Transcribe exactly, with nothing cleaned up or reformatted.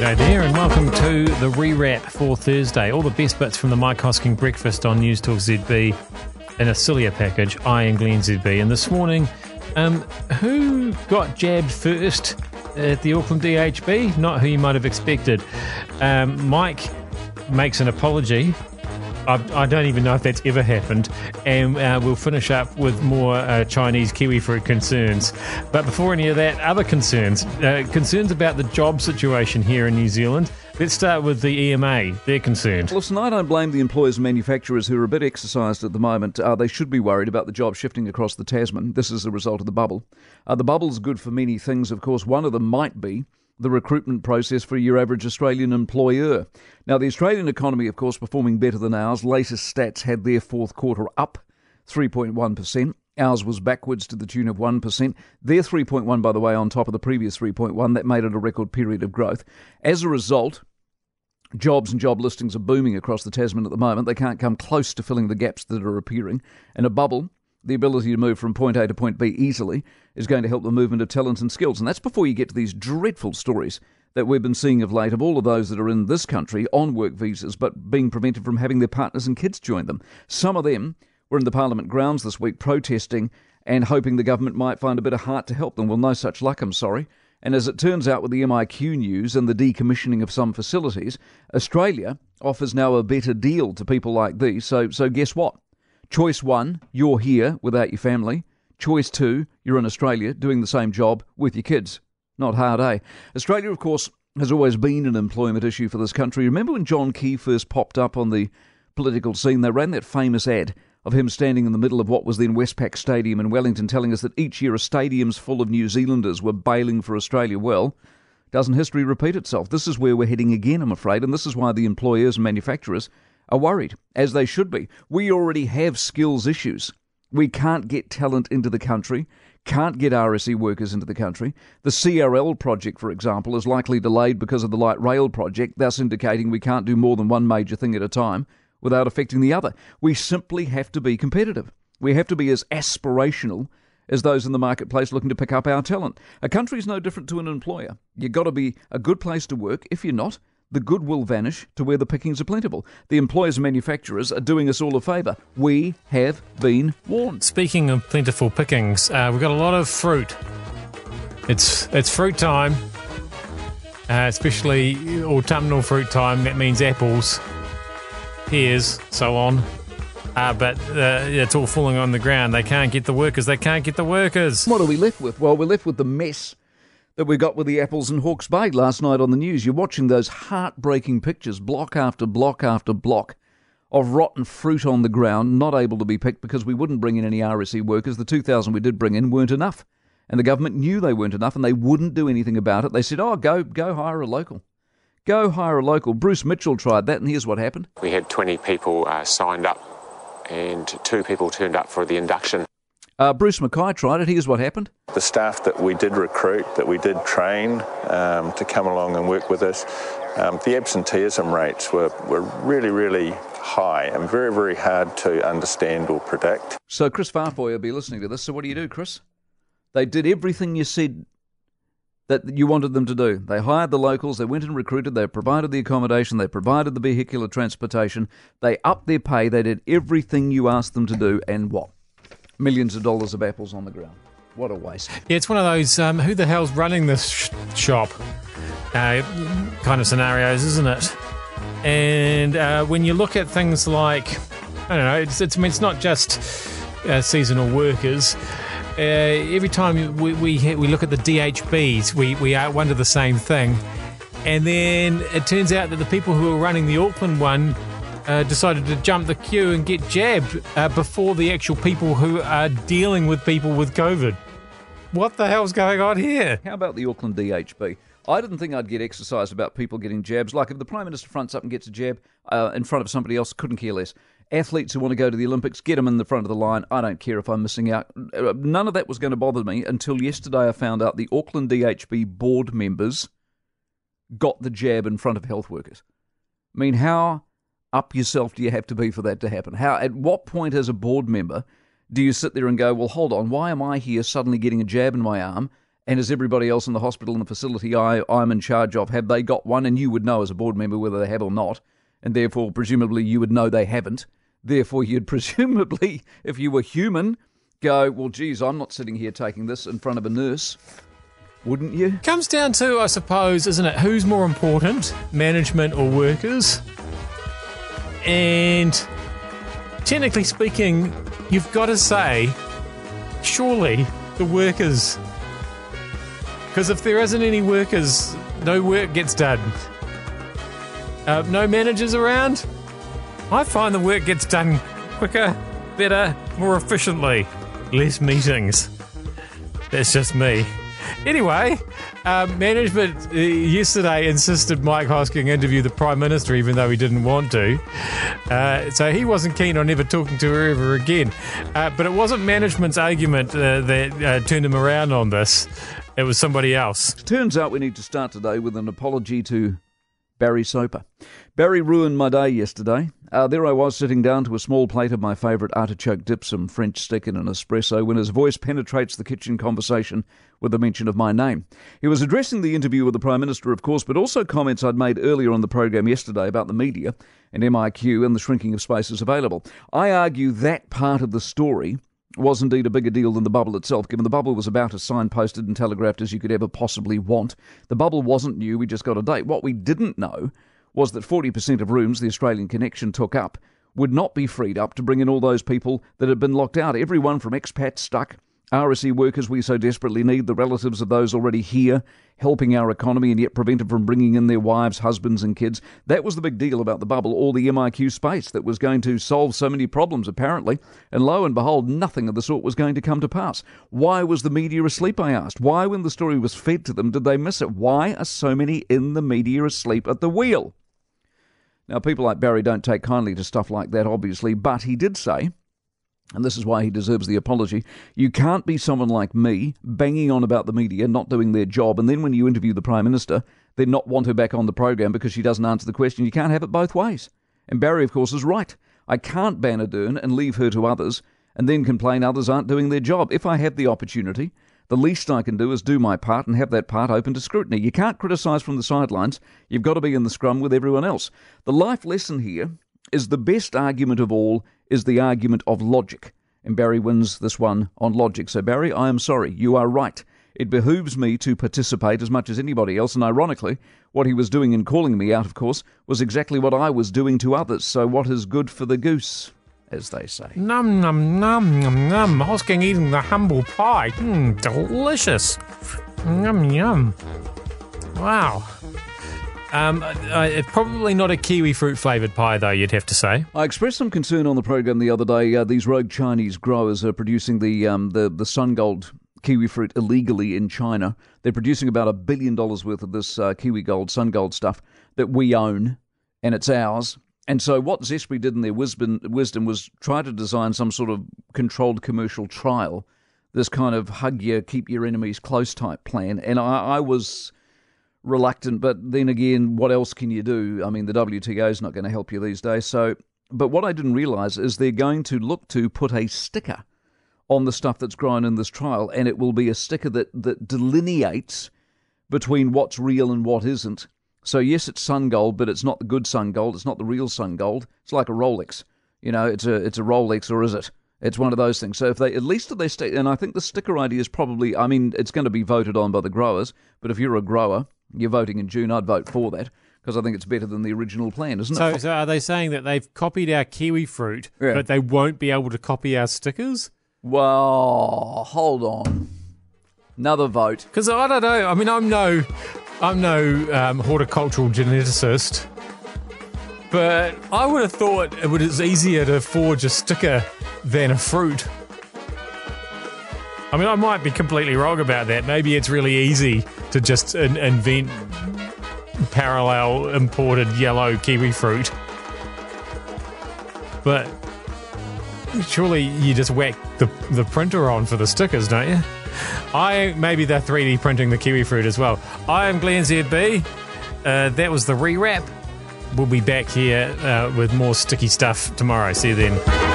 G'day there and welcome to the re-wrap for Thursday. All the best bits from the Mike Hosking Breakfast on News Talk Z B in a sillier package. I am Glenn Z B. And this morning, um, who got jabbed first at the Auckland D H B? Not who you might have expected. Um, Mike makes an apology. I don't even know if that's ever happened. And uh, we'll finish up with more uh, Chinese kiwifruit concerns. But before any of that, other concerns. Uh, concerns about the job situation here in New Zealand. Let's start with the E M A. They're concerned. Listen, I don't blame the employers and manufacturers who are a bit exercised at the moment. Uh, they should be worried about the job shifting across the Tasman. This is the result of the bubble. Uh, the bubble's good for many things, of course. One of them might be the recruitment process for your average Australian employer. Now, the Australian economy, of course, performing better than ours. Latest stats had their fourth quarter up three point one percent. Ours was backwards to the tune of one percent. Their three point one, by the way, on top of the previous three point one, that made it a record period of growth. As a result, jobs and job listings are booming across the Tasman at the moment. They can't come close to filling the gaps that are appearing. And a bubble, the ability to move from point A to point B easily, is going to help the movement of talent and skills. And that's before you get to these dreadful stories that we've been seeing of late of all of those that are in this country on work visas but being prevented from having their partners and kids join them. Some of them were in the Parliament grounds this week protesting and hoping the government might find a bit of heart to help them. Well, no such luck, I'm sorry. And as it turns out with the M I Q news and the decommissioning of some facilities, Australia offers now a better deal to people like these. So, so guess what? Choice one, you're here without your family. Choice two, you're in Australia doing the same job with your kids. Not hard, eh? Australia, of course, has always been an employment issue for this country. Remember when John Key first popped up on the political scene? They ran that famous ad of him standing in the middle of what was then Westpac Stadium in Wellington, telling us that each year a stadium's full of New Zealanders were bailing for Australia. Well, doesn't history repeat itself? This is where we're heading again, I'm afraid, and this is why the employers and manufacturers are worried, as they should be. We already have skills issues. We can't get talent into the country, can't get R S E workers into the country. The C R L project, for example, is likely delayed because of the light rail project, thus indicating we can't do more than one major thing at a time without affecting the other. We simply have to be competitive. We have to be as aspirational as those in the marketplace looking to pick up our talent. A country is no different to an employer. You've got to be a good place to work. If you're not, the good will vanish to where the pickings are plentiful. The employers and manufacturers are doing us all a favour. We have been warned. Speaking of plentiful pickings, uh, we've got a lot of fruit. It's it's fruit time, uh, especially autumnal fruit time. That means apples, pears, so on. Uh, but uh, it's all falling on the ground. They can't get the workers. They can't get the workers. What are we left with? Well, we're left with the mess that we got with the apples in Hawke's Bay last night on the news. You're watching those heartbreaking pictures, block after block after block, of rotten fruit on the ground, not able to be picked because we wouldn't bring in any R S E workers. The two thousand we did bring in weren't enough, and the government knew they weren't enough, and they wouldn't do anything about it. They said, oh, go, go hire a local. Go hire a local. Bruce Mitchell tried that, and here's what happened. We had twenty people uh, signed up, and two people turned up for the induction. Uh, Bruce Mackay tried it. Here's what happened. The staff that we did recruit, that we did train um, to come along and work with us, um, the absenteeism rates were, were really, really high and very, very hard to understand or predict. So Chris Farquhar will be listening to this. So what do you do, Chris? They did everything you said that you wanted them to do. They hired the locals, they went and recruited, they provided the accommodation, they provided the vehicular transportation, they upped their pay, they did everything you asked them to do, and what? Millions of dollars of apples on the ground. What a waste. Yeah, it's one of those um, who the hell's running this sh- shop uh, kind of scenarios, isn't it? And uh, when you look at things like, I don't know, it's, it's, I mean, it's not just uh, seasonal workers. Uh, every time we, we we look at the D H Bs, we, we wonder the same thing. And then it turns out that the people who are running the Auckland one Uh, decided to jump the queue and get jabbed uh, before the actual people who are dealing with people with COVID. What the hell's going on here? How about the Auckland D H B? I didn't think I'd get exercised about people getting jabs. Like if the Prime Minister fronts up and gets a jab uh, in front of somebody else, couldn't care less. Athletes who want to go to the Olympics, get them in the front of the line. I don't care if I'm missing out. None of that was going to bother me until yesterday I found out the Auckland D H B board members got the jab in front of health workers. I mean, how up yourself do you have to be for that to happen? How? At what point as a board member do you sit there and go, well, hold on, why am I here suddenly getting a jab in my arm And is everybody else in the hospital and the facility I, I'm in charge of, have they got one? And you would know as a board member whether they have or not. And therefore, presumably, you would know they haven't. Therefore, you'd presumably, if you were human, go, well, geez, I'm not sitting here taking this in front of a nurse. Wouldn't you? Comes down to, I suppose, isn't it, who's more important, management or workers? And technically speaking, you've got to say, surely, the workers. Because if there isn't any workers, no work gets done. Uh, no managers around, I find the work gets done quicker, better, more efficiently. Less meetings. That's just me. Anyway, uh, management uh, yesterday insisted Mike Hosking interview the Prime Minister, even though he didn't want to. Uh, so he wasn't keen on ever talking to her ever again. Uh, but it wasn't management's argument uh, that uh, turned him around on this. It was somebody else. Turns out we need to start today with an apology to Barry Soper. Barry ruined my day yesterday. Uh, there I was sitting down to a small plate of my favourite artichoke dip, some French stick and an espresso, when his voice penetrates the kitchen conversation with the mention of my name. He was addressing the interview with the Prime Minister, of course, but also comments I'd made earlier on the programme yesterday about the media and M I Q and the shrinking of spaces available. I argue that part of the story was indeed a bigger deal than the bubble itself, given the bubble was about as signposted and telegraphed as you could ever possibly want. The bubble wasn't new, we just got a date. What we didn't know was that forty percent of rooms the Australian connection took up would not be freed up to bring in all those people that had been locked out. Everyone from expats stuck, R S E workers we so desperately need, the relatives of those already here, helping our economy and yet prevented from bringing in their wives, husbands and kids. That was the big deal about the bubble, all the M I Q space that was going to solve so many problems, apparently. And lo and behold, nothing of the sort was going to come to pass. Why was the media asleep, I asked? Why, when the story was fed to them, did they miss it? Why are so many in the media asleep at the wheel? Now, people like Barry don't take kindly to stuff like that, obviously, but he did say, and this is why he deserves the apology, you can't be someone like me banging on about the media not doing their job, and then when you interview the Prime Minister, then not want her back on the programme because she doesn't answer the question. You can't have it both ways. And Barry, of course, is right. I can't ban Ardern and leave her to others and then complain others aren't doing their job. If I have the opportunity, the least I can do is do my part and have that part open to scrutiny. You can't criticise from the sidelines. You've got to be in the scrum with everyone else. The life lesson here is the best argument of all is the argument of logic. And Barry wins this one on logic. So, Barry, I am sorry. You are right. It behooves me to participate as much as anybody else. And ironically, what he was doing in calling me out, of course, was exactly what I was doing to others. So what is good for the goose, as they say? Num, num, num, num, num. Hosking eating the humble pie. Mmm, delicious. Yum, yum. Wow. Um, uh, probably not a kiwifruit flavoured pie, though, you'd have to say. I expressed some concern on the programme the other day. Uh, these rogue Chinese growers are producing the, um, the, the Sun Gold kiwifruit illegally in China. They're producing about a billion dollars worth of this uh, kiwi gold, Sun Gold stuff that we own, and it's ours. And so what Zespri did in their wisdom, wisdom was try to design some sort of controlled commercial trial, this kind of hug your, keep your enemies close type plan. And I, I was reluctant, but then again, what else can you do? I mean, the W T O is not going to help you these days. So, but what I didn't realise is they're going to look to put a sticker on the stuff that's grown in this trial, and it will be a sticker that, that delineates between what's real and what isn't. So yes, it's Sun Gold, but it's not the good Sun Gold. It's not the real Sun Gold. It's like a Rolex. You know, it's a it's a Rolex, or is it? It's one of those things. So if they, at least if they stay, and I think the sticker idea is probably, I mean, it's going to be voted on by the growers, but if you're a grower, you're voting in June, I'd vote for that, because I think it's better than the original plan, isn't so, it? So are they saying that they've copied our kiwifruit, yeah, but they won't be able to copy our stickers? Well, hold on. Another vote. Because I don't know, I mean, I'm no... I'm no um, horticultural geneticist, but I would have thought it was easier to forge a sticker than a fruit. I mean, I might be completely wrong about that. Maybe it's really easy to just in- invent parallel imported yellow kiwi fruit. But surely you just whack the, the printer on for the stickers, don't you? I maybe they're three D printing the kiwifruit as well. I am Glenn Z B. Uh, that was the re-wrap. We'll be back here uh, with more sticky stuff tomorrow. See you then.